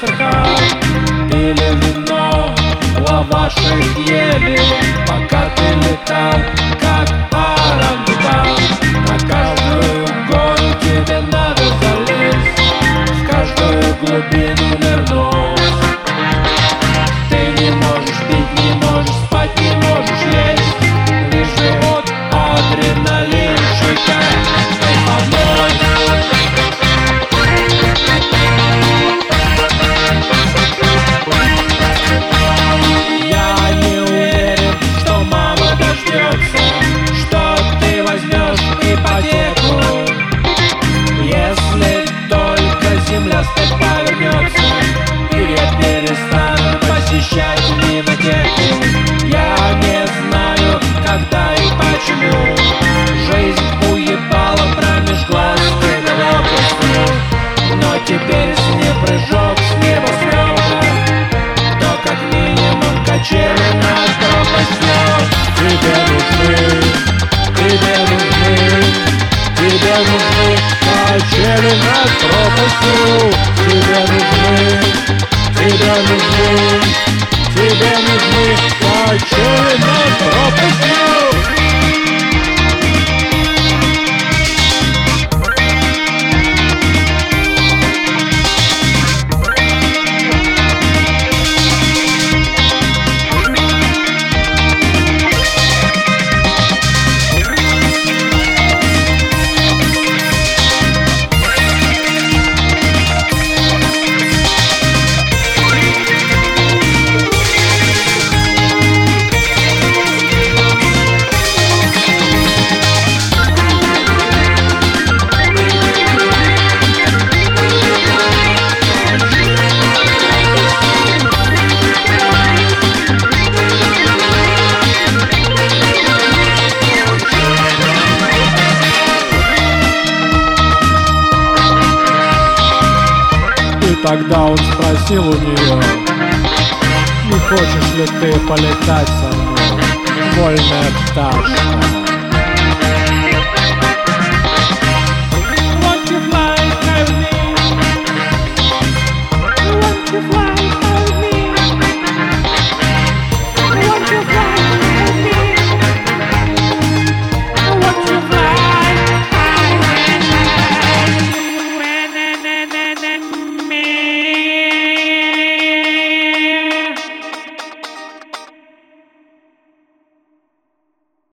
дастархан. Пили вино, лаваши ели, пока ты летал, как орангутан. На каждую гору тебе надо залезть, в каждую глубину нырнуть. Ты не можешь пить, не можешь спать, не можешь есть, лишь живот адреналин шикарь. Тебе нужны качели над пропастью. Тогда он спросил у нее: не хочешь ли ты полетать со мной, вольная пташка? Want to fly,